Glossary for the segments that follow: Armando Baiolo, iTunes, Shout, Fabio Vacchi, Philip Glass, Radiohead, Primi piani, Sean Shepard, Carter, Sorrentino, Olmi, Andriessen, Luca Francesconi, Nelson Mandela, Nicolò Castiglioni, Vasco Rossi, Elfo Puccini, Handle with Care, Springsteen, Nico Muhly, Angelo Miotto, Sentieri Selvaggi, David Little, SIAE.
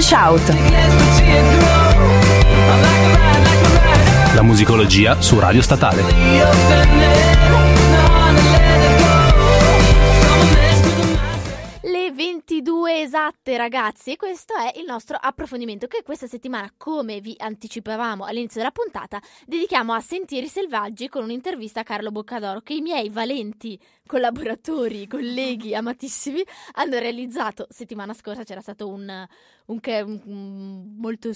Urban Shout. La musicologia su Radio Statale. 22 esatte, ragazzi, e questo è il nostro approfondimento che questa settimana, come vi anticipavamo all'inizio della puntata, dedichiamo a Sentieri Selvaggi con un'intervista a Carlo Boccadoro che i miei valenti collaboratori, colleghi amatissimi hanno realizzato. Settimana scorsa c'era stato un molto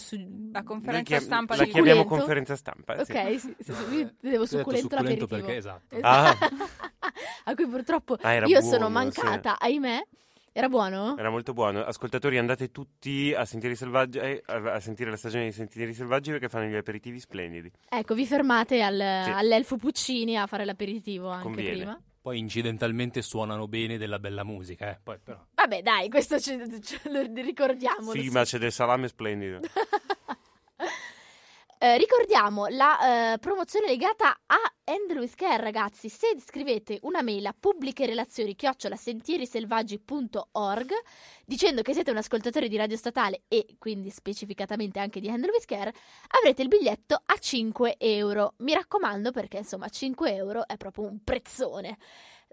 la conferenza stampa, la chiamiamo conferenza stampa, ok, sì. Sì, devo succulento l'aperitivo perché, esatto. A cui purtroppo io sono mancata, sì. Ahimè. Era buono? Era molto buono. Ascoltatori, andate tutti a Sentieri Selvaggi, a sentire la stagione di Sentieri Selvaggi perché fanno gli aperitivi splendidi. Ecco, vi fermate all'Elfo Puccini a fare l'aperitivo anche. Conviene. Prima. Poi incidentalmente suonano bene della bella musica, eh? Poi, però. Vabbè, dai, questo ce lo ricordiamo. Sì, ma c'è del salame splendido. Ricordiamo la promozione legata a Handle with Care, ragazzi. Se scrivete una mail a pubbliche relazioni@sentieriselvaggi.org dicendo che siete un ascoltatore di Radio Statale e quindi specificatamente anche di Handle with Care, avrete il biglietto a 5€. Mi raccomando, perché insomma 5€ è proprio un prezzone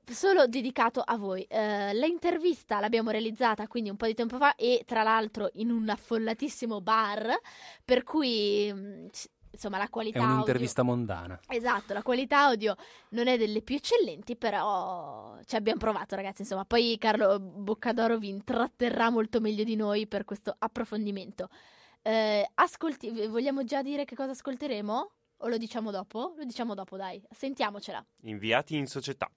solo dedicato a voi. L'intervista l'abbiamo realizzata quindi un po' di tempo fa e tra l'altro in un affollatissimo bar, per cui insomma la qualità è un'intervista audio mondana. Esatto, la qualità audio non è delle più eccellenti, però ci abbiamo provato, ragazzi, insomma. Poi Carlo Boccadoro vi intratterrà molto meglio di noi per questo approfondimento. Vogliamo già dire che cosa ascolteremo? O lo diciamo dopo? Lo diciamo dopo, dai, sentiamocela. Inviati in società.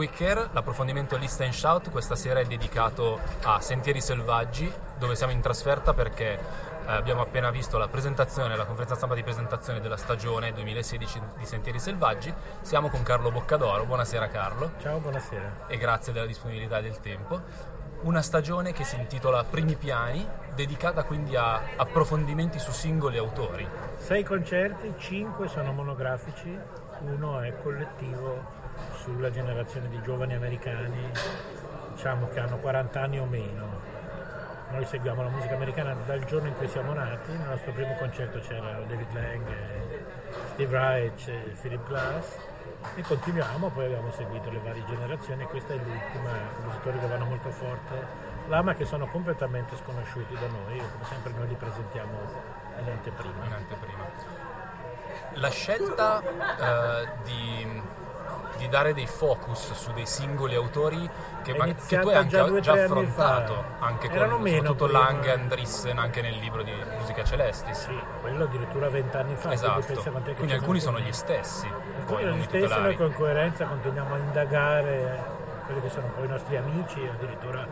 with Care, l'approfondimento List and Shout questa sera è dedicato a Sentieri Selvaggi, dove siamo in trasferta perché abbiamo appena visto la presentazione, la conferenza stampa di presentazione della stagione 2016 di Sentieri Selvaggi. Siamo con Carlo Boccadoro. Buonasera Carlo. Ciao, buonasera. E grazie della disponibilità e del tempo. Una stagione che si intitola Primi piani, dedicata quindi a approfondimenti su singoli autori. 6 concerti, 5 sono monografici, uno è collettivo sulla generazione di giovani americani, diciamo che hanno 40 anni o meno. Noi seguiamo la musica americana dal giorno in cui siamo nati. Nel nostro primo concerto c'era David Lang, Steve Reich e Philip Glass, e continuiamo, poi abbiamo seguito le varie generazioni e questa è l'ultima, compositori che vanno molto forte là ma che sono completamente sconosciuti da noi e come sempre noi li presentiamo in anteprima. La scelta di dare dei focus su dei singoli autori che tu hai anche già affrontato, anche con soprattutto Lang e Andriessen, anche nel libro di Musica Celestis. Sì, quello addirittura 20 anni fa. Esatto, quindi alcuni sono gli stessi. Alcuni sono gli stessi, noi con coerenza continuiamo a indagare quelli che sono poi i nostri amici, addirittura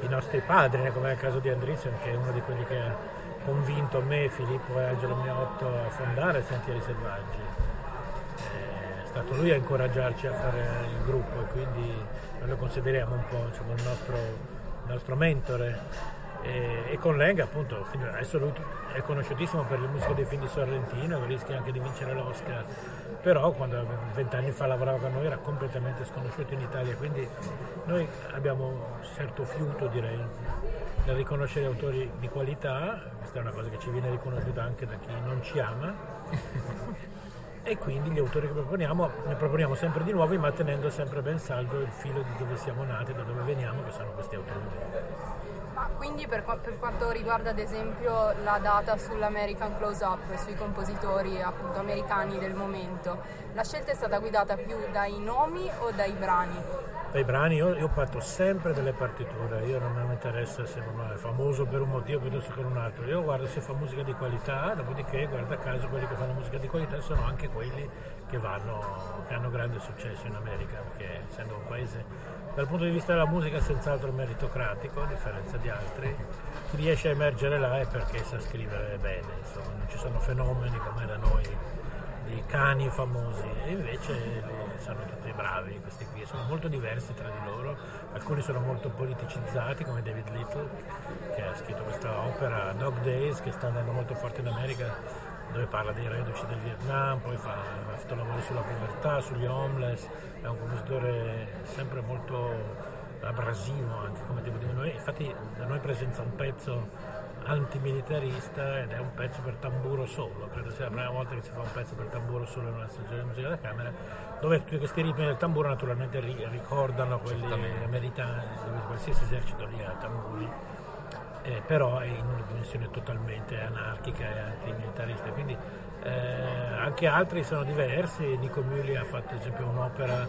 i nostri padri, come nel caso di Andriessen, che è uno di quelli che ha convinto me, Filippo e Angelo Miotto a fondare Sentieri Selvaggi. È stato lui a incoraggiarci a fare il gruppo e quindi noi lo consideriamo un po', diciamo, il nostro mentore e con Lang appunto fino adesso lui è conosciutissimo per la musica dei film di Sorrentino e rischia anche di vincere l'Oscar, però quando 20 anni fa lavorava con noi era completamente sconosciuto in Italia, quindi noi abbiamo un certo fiuto, direi, nel riconoscere autori di qualità. Questa è una cosa che ci viene riconosciuta anche da chi non ci ama e quindi gli autori che proponiamo ne proponiamo sempre di nuovi, ma tenendo sempre ben saldo il filo di dove siamo nati, da dove veniamo, che sono questi autori. Ma quindi per quanto riguarda ad esempio la data sull'American Close Up, sui compositori appunto americani del momento, la scelta è stata guidata più dai nomi o dai brani? Dai brani. Io parto sempre delle partiture, io non mi interessa se uno è famoso per un motivo piuttosto che per un altro, io guardo se fa musica di qualità, dopodiché guarda caso quelli che fanno musica di qualità sono anche quelli che hanno grande successo in America, perché essendo un paese dal punto di vista della musica senz'altro meritocratico, a differenza di altri, chi riesce a emergere là è perché sa scrivere bene, insomma, non ci sono fenomeni come da noi di cani famosi, e invece sono tutti bravi questi qui, sono molto diversi tra di loro, alcuni sono molto politicizzati come David Little, che ha scritto questa opera Dog Days che sta andando molto forte in America, dove parla dei reduci del Vietnam, poi ha fatto lavori sulla povertà, sugli homeless, è un compositore sempre molto abrasivo anche come tipo di noi, infatti da noi presenta un pezzo antimilitarista ed è un pezzo per tamburo solo, credo sia la prima volta che si fa un pezzo per tamburo solo in una stagione di musica da camera, dove tutti questi ritmi del tamburo naturalmente ricordano quelli americani, dove qualsiasi esercito lì ha tamburi, però è in una dimensione totalmente anarchica e antimilitarista, quindi anche altri sono diversi. Nico Muhly ha fatto ad esempio un'opera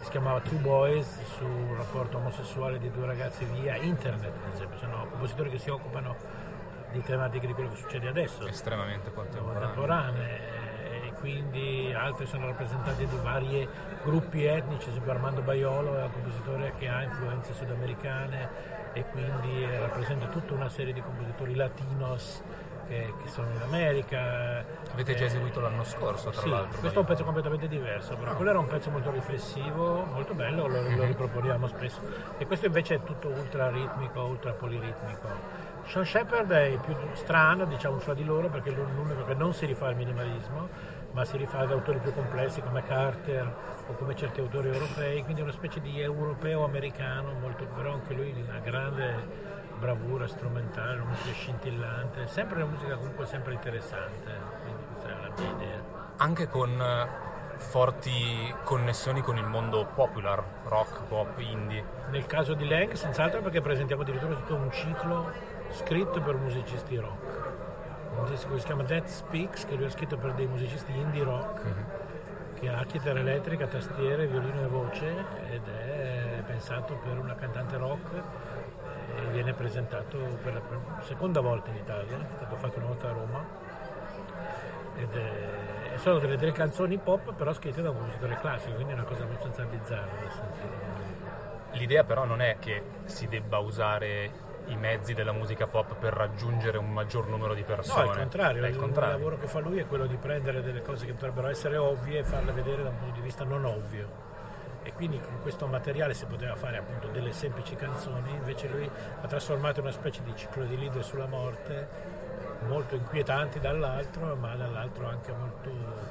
si chiamava Two Boys sul rapporto omosessuale di due ragazzi via internet, ad esempio. Sono compositori che si occupano di tematiche di quello che succede adesso, estremamente contemporanee, e quindi altri sono rappresentati di vari gruppi etnici, ad esempio Armando Baiolo è un compositore che ha influenze sudamericane e quindi rappresenta tutta una serie di compositori latinos che sono in America. Avete già eseguito l'anno scorso, tra l'altro. Questo è un pezzo completamente diverso, però quello era un pezzo molto riflessivo, molto bello, lo riproponiamo spesso, e questo invece è tutto ultra ritmico, ultra poliritmico. Sean Shepard è il più strano, diciamo, fra di loro, perché è l'unico che non si rifà al minimalismo, ma si rifà ad autori più complessi come Carter o come certi autori europei, quindi una specie di europeo-americano, molto, però anche lui una grande bravura strumentale, una musica scintillante, sempre una musica comunque sempre interessante, quindi questa è la mia idea. Anche con forti connessioni con il mondo popular, rock, pop, indie. Nel caso di Lang senz'altro, perché presentiamo addirittura tutto un ciclo scritto per musicisti rock, un disco che si chiama That Speaks, che lui ha scritto per dei musicisti indie rock, che ha chitarra elettrica, tastiere, violino e voce, ed è pensato per una cantante rock. E viene presentato per la seconda volta in Italia, è stato fatto una volta a Roma e sono delle canzoni pop però scritte da un compositore classico, quindi è una cosa abbastanza bizzarra da sentire. L'idea però non è che si debba usare i mezzi della musica pop per raggiungere un maggior numero di persone. No, al contrario, il lavoro che fa lui è quello di prendere delle cose che potrebbero essere ovvie e farle vedere da un punto di vista non ovvio, e quindi con questo materiale si poteva fare appunto delle semplici canzoni, invece lui ha trasformato una specie di ciclo di leader sulla morte, molto inquietanti dall'altro, ma dall'altro anche molto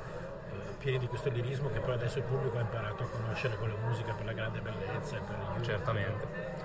pieni di questo lirismo che poi adesso il pubblico ha imparato a conoscere con la musica per la grande bellezza e per il... Certamente.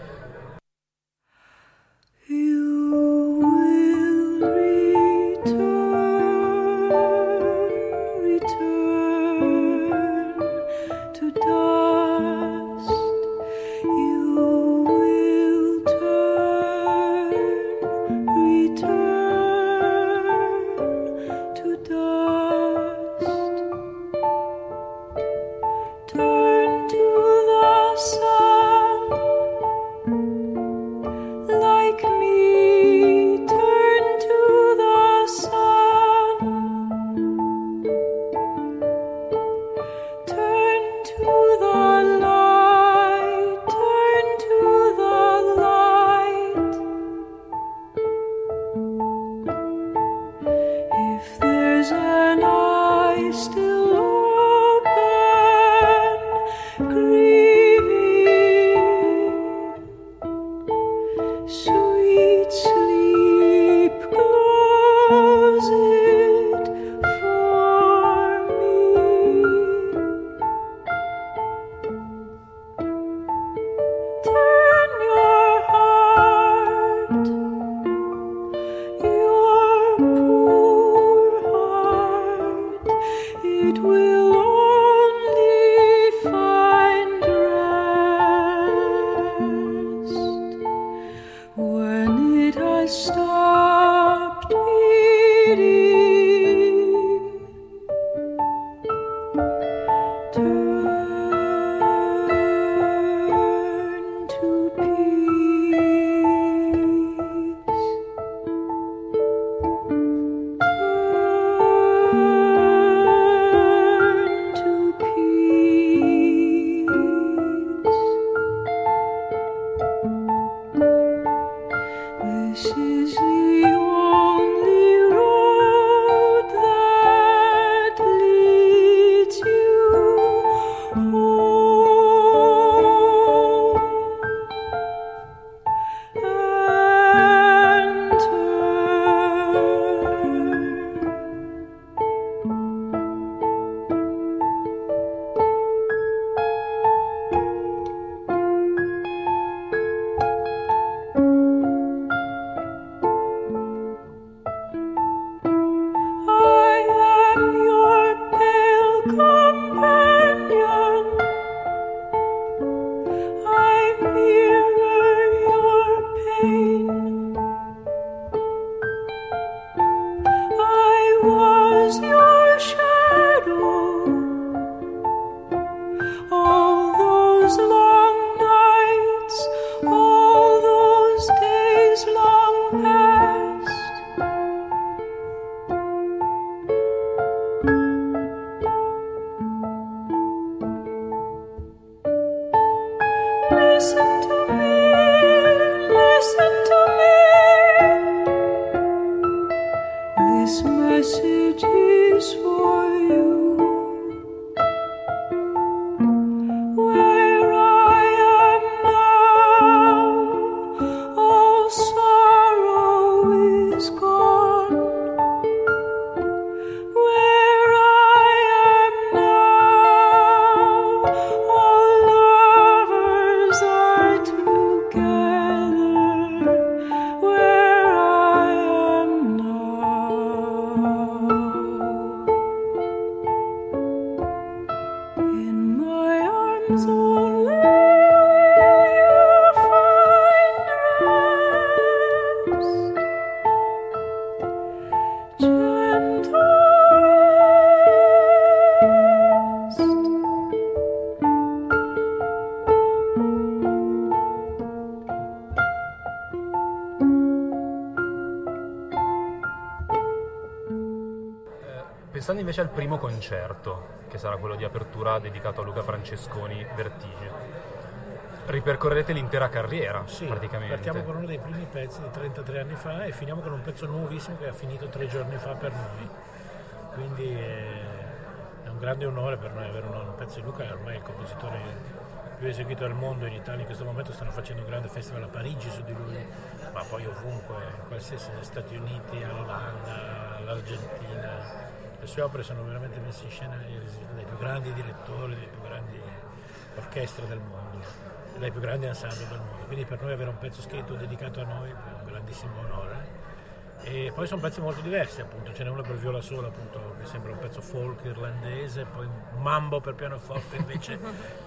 Passando invece al primo concerto, che sarà quello di apertura dedicato a Luca Francesconi, Vertigine. Ripercorrerete l'intera carriera, sì, praticamente. Partiamo con uno dei primi pezzi di 33 anni fa e finiamo con un pezzo nuovissimo che ha finito 3 giorni fa per noi. Quindi è un grande onore per noi avere un pezzo di Luca, che ormai è il compositore più eseguito al mondo in Italia. In questo momento stanno facendo un grande festival a Parigi su di lui, ma poi ovunque, in qualsiasi, negli Stati Uniti, all'Olanda, all'Argentina. Le sue opere sono veramente messe in scena dai più grandi direttori, dai più grandi orchestre del mondo, dai più grandi ensemble del mondo, quindi per noi avere un pezzo scritto dedicato a noi è un grandissimo onore. E poi sono pezzi molto diversi, appunto, ce n'è uno per viola sola, appunto, che sembra un pezzo folk irlandese, poi un mambo per pianoforte invece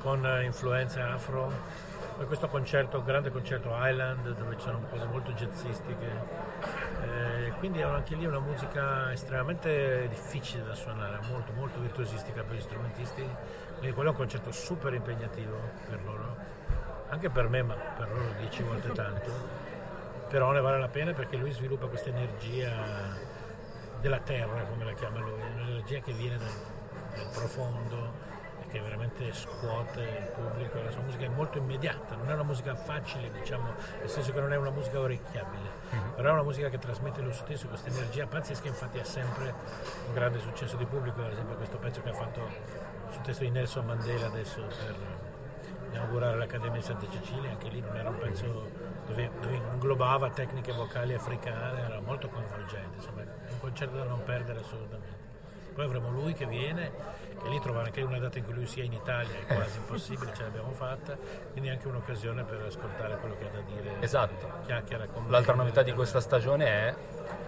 con influenza afro, poi questo concerto, grande concerto Island, dove ci sono cose molto jazzistiche, quindi anche lì una musica estremamente difficile da suonare, molto molto virtuosistica per gli strumentisti, quindi quello è un concerto super impegnativo per loro, anche per me, ma per loro 10 volte tanto, però ne vale la pena perché lui sviluppa questa energia della terra, come la chiama lui, un'energia che viene dal profondo e che veramente scuote il pubblico. La sua musica è molto immediata, non è una musica facile, diciamo, nel senso che non è una musica orecchiabile, però è una musica che trasmette lo stesso questa energia pazzesca, infatti ha sempre un grande successo di pubblico, ad esempio questo pezzo che ha fatto sul testo di Nelson Mandela adesso per inaugurare l'Accademia di Santa Cecilia, anche lì non era un pezzo dove inglobava tecniche vocali africane, era molto coinvolgente, insomma è un concerto da non perdere assolutamente. Poi avremo lui che viene, che lì trovare anche una data in cui lui sia in Italia è quasi impossibile, ce l'abbiamo fatta, quindi anche un'occasione per ascoltare quello che ha da dire. Esatto. Chiacchiera con lui. L'altra novità di questa stagione è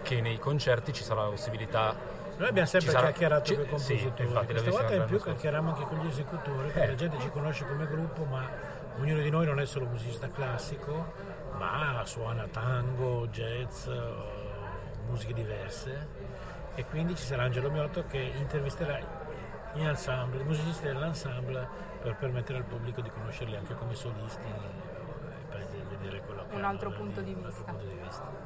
che nei concerti ci sarà la possibilità. Noi abbiamo sempre chiacchierato con i compositori, sì, infatti, questa volta in più chiacchieriamo anche con gli esecutori, perché la gente ci conosce come gruppo, ma ognuno di noi non è solo musicista classico, ma suona tango, jazz, musiche diverse, e quindi ci sarà Angelo Miotto che intervisterà gli ensemble, i musicisti dell'ensemble, per permettere al pubblico di conoscerli anche come solisti e per vedere quello che un altro punto di vista.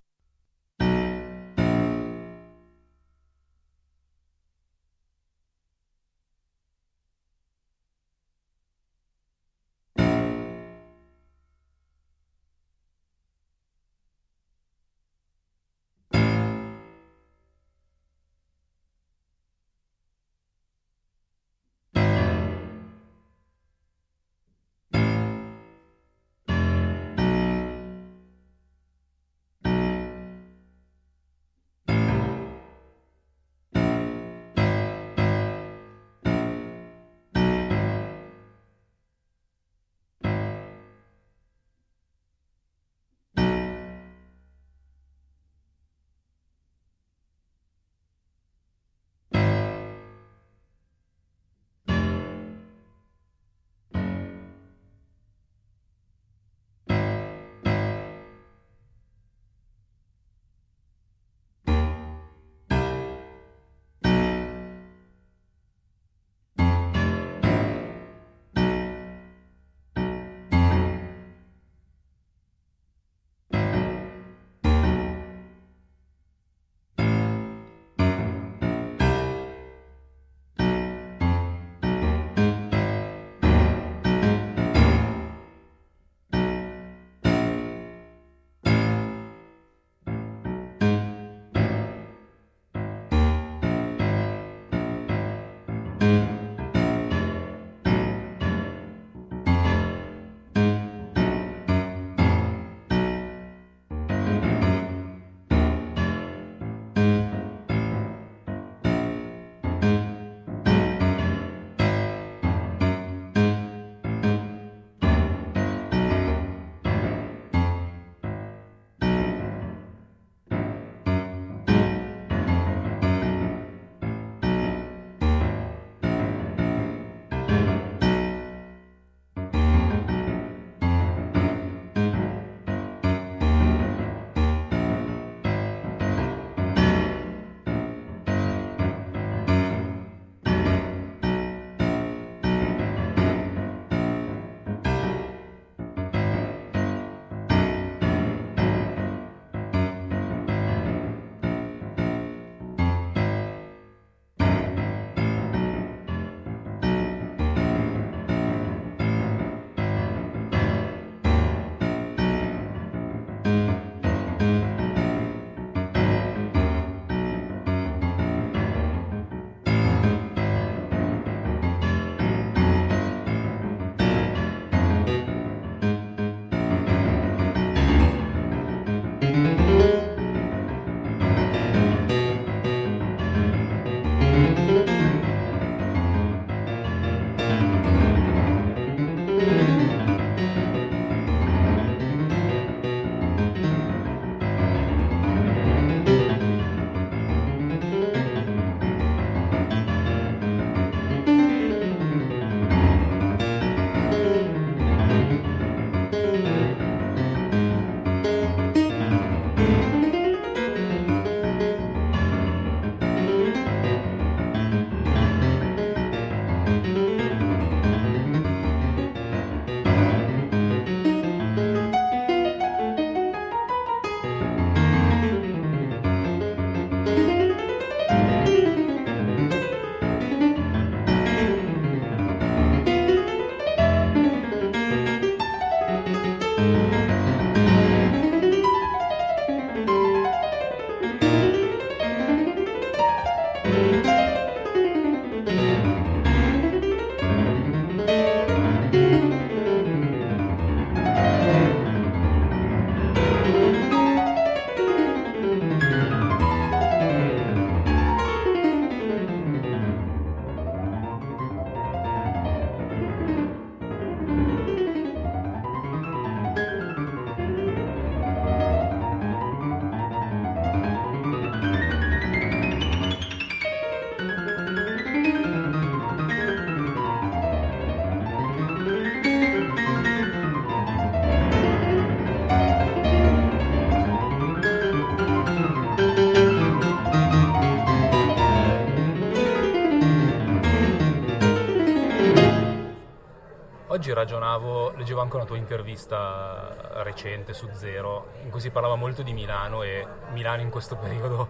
Oggi leggevo anche una tua intervista recente su Zero, in cui si parlava molto di Milano, e Milano in questo periodo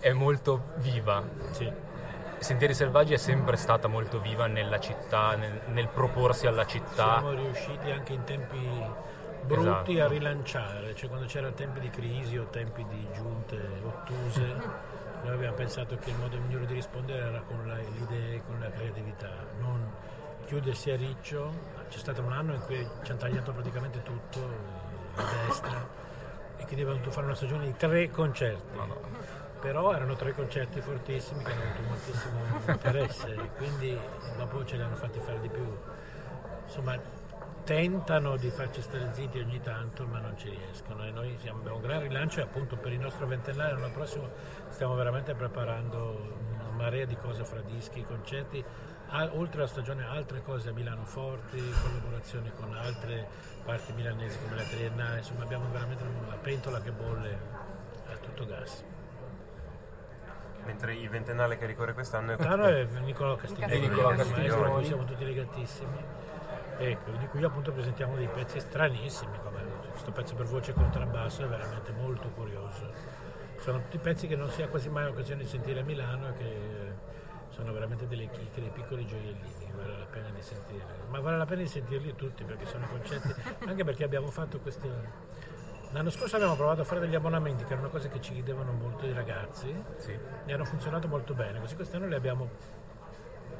è molto viva. Sì. Sentieri Selvaggi è sempre stata molto viva nella città, nel proporsi alla città. Siamo riusciti anche in tempi brutti, esatto, a rilanciare, cioè quando c'erano tempi di crisi o tempi di giunte ottuse. Noi abbiamo pensato che il modo migliore di rispondere era con le idee, con la creatività, non chiudersi a riccio. C'è stato un anno in cui ci hanno tagliato praticamente tutto a destra e quindi abbiamo dovuto fare una stagione di 3 concerti, però erano 3 concerti fortissimi che hanno avuto moltissimo interesse, quindi dopo ce li hanno fatti fare di più. Insomma, tentano di farci stare zitti ogni tanto, ma non ci riescono, e noi abbiamo un gran rilancio, e appunto per il nostro ventennale l'anno prossimo stiamo veramente preparando una marea di cose, fra dischi, concerti, oltre alla stagione altre cose a Milano forti, collaborazioni con altre parti milanesi come la Triennale. Insomma, abbiamo veramente la pentola che bolle a tutto gas. Mentre il ventennale che ricorre quest'anno è Nicolò Castiglioni, maestro a cui siamo tutti legatissimi, ecco, di cui appunto presentiamo dei pezzi stranissimi, come questo pezzo per voce e contrabbasso è veramente molto curioso. Sono tutti pezzi che non si ha quasi mai occasione di sentire a Milano, che sono veramente delle chicche, dei piccoli gioiellini, vale la pena di sentirli. Ma vale la pena di sentirli tutti, perché sono concetti, anche perché abbiamo fatto questi... L'anno scorso abbiamo provato a fare degli abbonamenti, che era una cosa che ci chiedevano molto i ragazzi, sì, e hanno funzionato molto bene, così quest'anno li abbiamo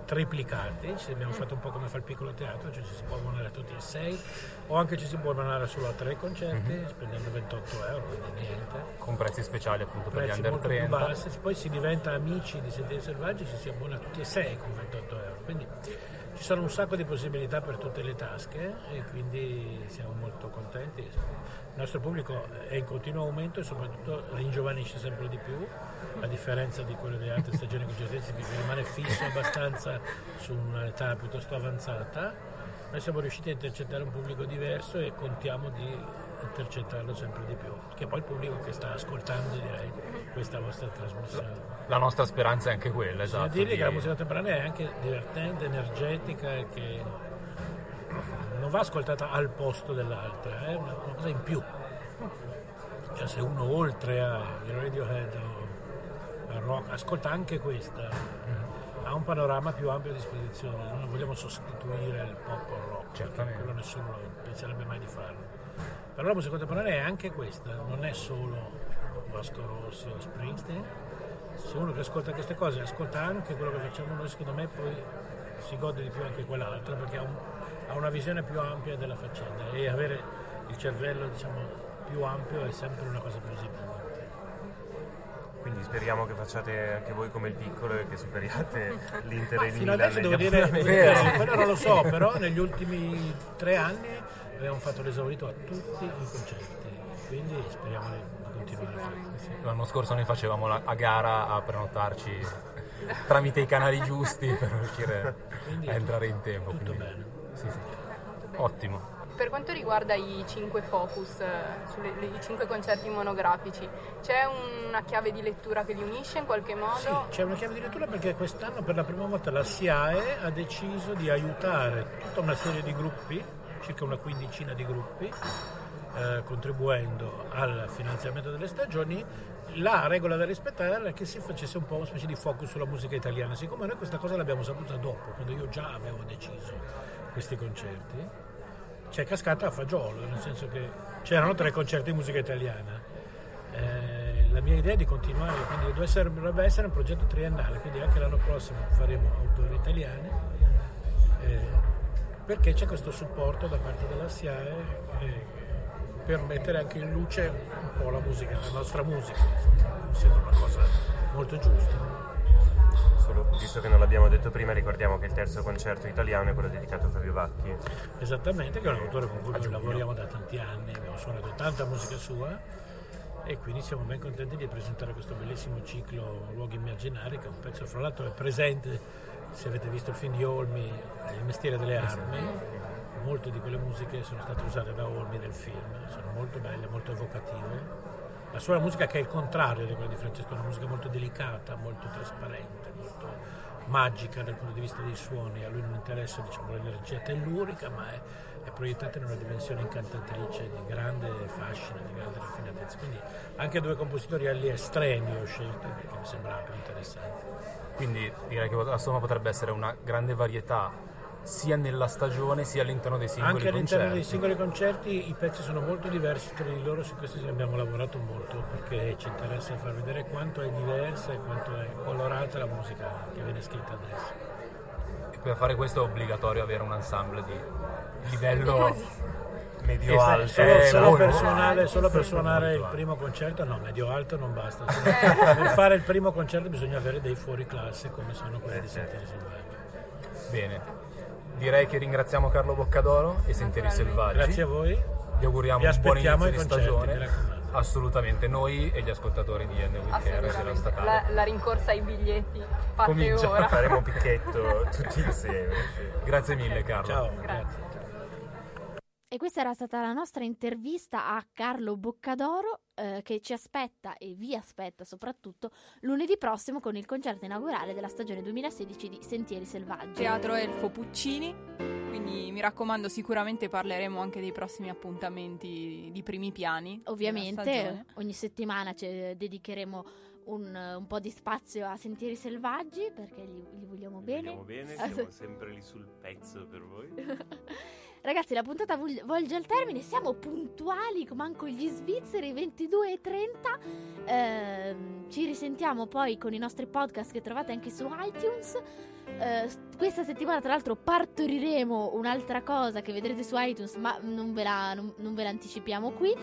triplicati, ci abbiamo fatto un po' come fa il piccolo teatro, cioè ci si può abbonare a tutti e 6, o anche ci si può abbonare solo a 3 concerti, mm-hmm, spendendo €28, quindi niente, con prezzi speciali appunto, prezzi per gli under 30, più bassi. Poi si diventa amici di Sentieri Selvaggi, ci si abbona a tutti e 6 con €28, quindi ci sono un sacco di possibilità per tutte le tasche, e quindi siamo molto contenti. Il nostro pubblico è in continuo aumento e soprattutto ringiovanisce sempre di più, a differenza di quello delle altre stagioni concertistiche, che rimane fisso abbastanza su un'età piuttosto avanzata. Noi siamo riusciti a intercettare un pubblico diverso e contiamo di intercettarlo sempre di più, che poi il pubblico che sta ascoltando, direi, questa vostra trasmissione. La nostra speranza è anche quella, esatto. Bisogna dire che la musica temporanea è anche divertente, energetica, e che non va ascoltata al posto dell'altra, è una cosa in più. Cioè, se uno oltre a Radiohead o al rock ascolta anche questa, ha un panorama più ampio a disposizione. Non vogliamo sostituire il pop al rock, certamente, quello nessuno penserebbe mai di farlo. Però la musica contemporanea è anche questa, non è solo Vasco Rossi o Springsteen. Se uno che ascolta queste cose ascolta anche quello che facciamo noi, secondo me poi si gode di più anche quell'altra, perché ha una visione più ampia della faccenda, e avere il cervello, diciamo, più ampio è sempre una cosa positiva. Quindi speriamo che facciate anche voi come il piccolo e che superiate l'Inter e il Milan. Adesso devo dire, quello non lo so, però negli ultimi 3 anni abbiamo fatto l'esaurito a tutti i concerti, quindi speriamo di continuare a fare. L'anno scorso noi facevamo a gara a prenotarci tramite i canali giusti per riuscire a entrare in tempo. Tutto bene. Sì, sì. Ottimo. Per quanto riguarda i 5 focus, i 5 concerti monografici, c'è una chiave di lettura che li unisce in qualche modo? Sì, c'è una chiave di lettura, perché quest'anno per la prima volta la SIAE ha deciso di aiutare tutta una serie di gruppi, circa una quindicina di gruppi, contribuendo al finanziamento delle stagioni. La regola da rispettare era che si facesse un po' una specie di focus sulla musica italiana. Siccome noi questa cosa l'abbiamo saputa dopo, quando io già avevo deciso questi concerti, c'è cascata a fagiolo, nel senso che c'erano tre concerti di musica italiana. La mia idea è di continuare, quindi dovrebbe essere un progetto triennale, quindi anche l'anno prossimo faremo autori italiani, perché c'è questo supporto da parte della SIAE per mettere anche in luce un po' la musica, la nostra musica, mi sembra una cosa molto giusta. Solo, visto che non l'abbiamo detto prima, ricordiamo che il terzo concerto italiano è quello dedicato a Fabio Vacchi. Esattamente, che è un autore con cui noi lavoriamo da tanti anni, abbiamo suonato tanta musica sua e quindi siamo ben contenti di presentare questo bellissimo ciclo Luoghi Immaginari, che è un pezzo, fra l'altro è presente, se avete visto il film di Olmi, Il mestiere delle armi, molte di quelle musiche sono state usate da Olmi nel film, sono molto belle, molto evocative. La sua musica, che è il contrario di quella di Francesco, è una musica molto delicata, molto trasparente, molto magica dal punto di vista dei suoni. A lui non interessa, diciamo, l'energia tellurica, ma è proiettata in una dimensione incantatrice di grande fascino, di grande raffinatezza. Quindi anche due compositori agli estremi ho scelto perché mi sembrava più interessante. Quindi direi che la somma potrebbe essere una grande varietà sia nella stagione sia all'interno dei singoli concerti. Anche all'interno dei singoli concerti i pezzi sono molto diversi tra di loro, su questo abbiamo lavorato molto perché ci interessa far vedere quanto è diversa e quanto è colorata la musica che viene scritta adesso. E per fare questo è obbligatorio avere un ensemble di livello medio-alto. Solo per suonare il primo concerto, no, medio-alto non basta. Per fare il primo concerto bisogna avere dei fuoriclasse come sono quelli di Sentieri Selvaggi. Bene. Direi che ringraziamo Carlo Boccadoro e Sentieri Selvaggi. Grazie a voi. Vi auguriamo un buon inizio di stagione. Assolutamente, noi e gli ascoltatori di Handle with Care della Statale. La rincorsa ai biglietti parte ora. Faremo picchetto tutti insieme. Grazie mille Carlo. Ciao. Grazie. E questa era stata la nostra intervista a Carlo Boccadoro, che ci aspetta e vi aspetta soprattutto lunedì prossimo con il concerto inaugurale della stagione 2016 di Sentieri Selvaggi. Teatro Elfo Puccini, quindi mi raccomando, sicuramente parleremo anche dei prossimi appuntamenti di Primi Piani. Ovviamente ogni settimana ci dedicheremo un po' di spazio a Sentieri Selvaggi perché li vogliamo bene. Li vogliamo bene, siamo sempre lì sul pezzo per voi. Ragazzi, la puntata volge al termine, siamo puntuali come anche gli svizzeri, 22:30. Ci risentiamo poi con i nostri podcast che trovate anche su iTunes. Questa settimana tra l'altro partoriremo un'altra cosa che vedrete su iTunes, ma non ve la anticipiamo qui,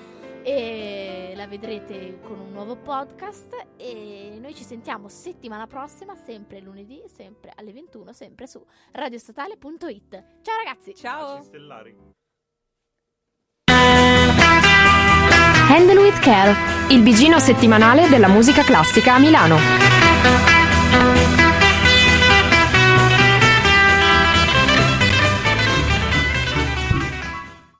e la vedrete con un nuovo podcast. E noi ci sentiamo settimana prossima, sempre lunedì, sempre alle 21, sempre su radiostatale.it. ciao ragazzi, ciao. Handle with Care, il bigino settimanale della musica classica a Milano.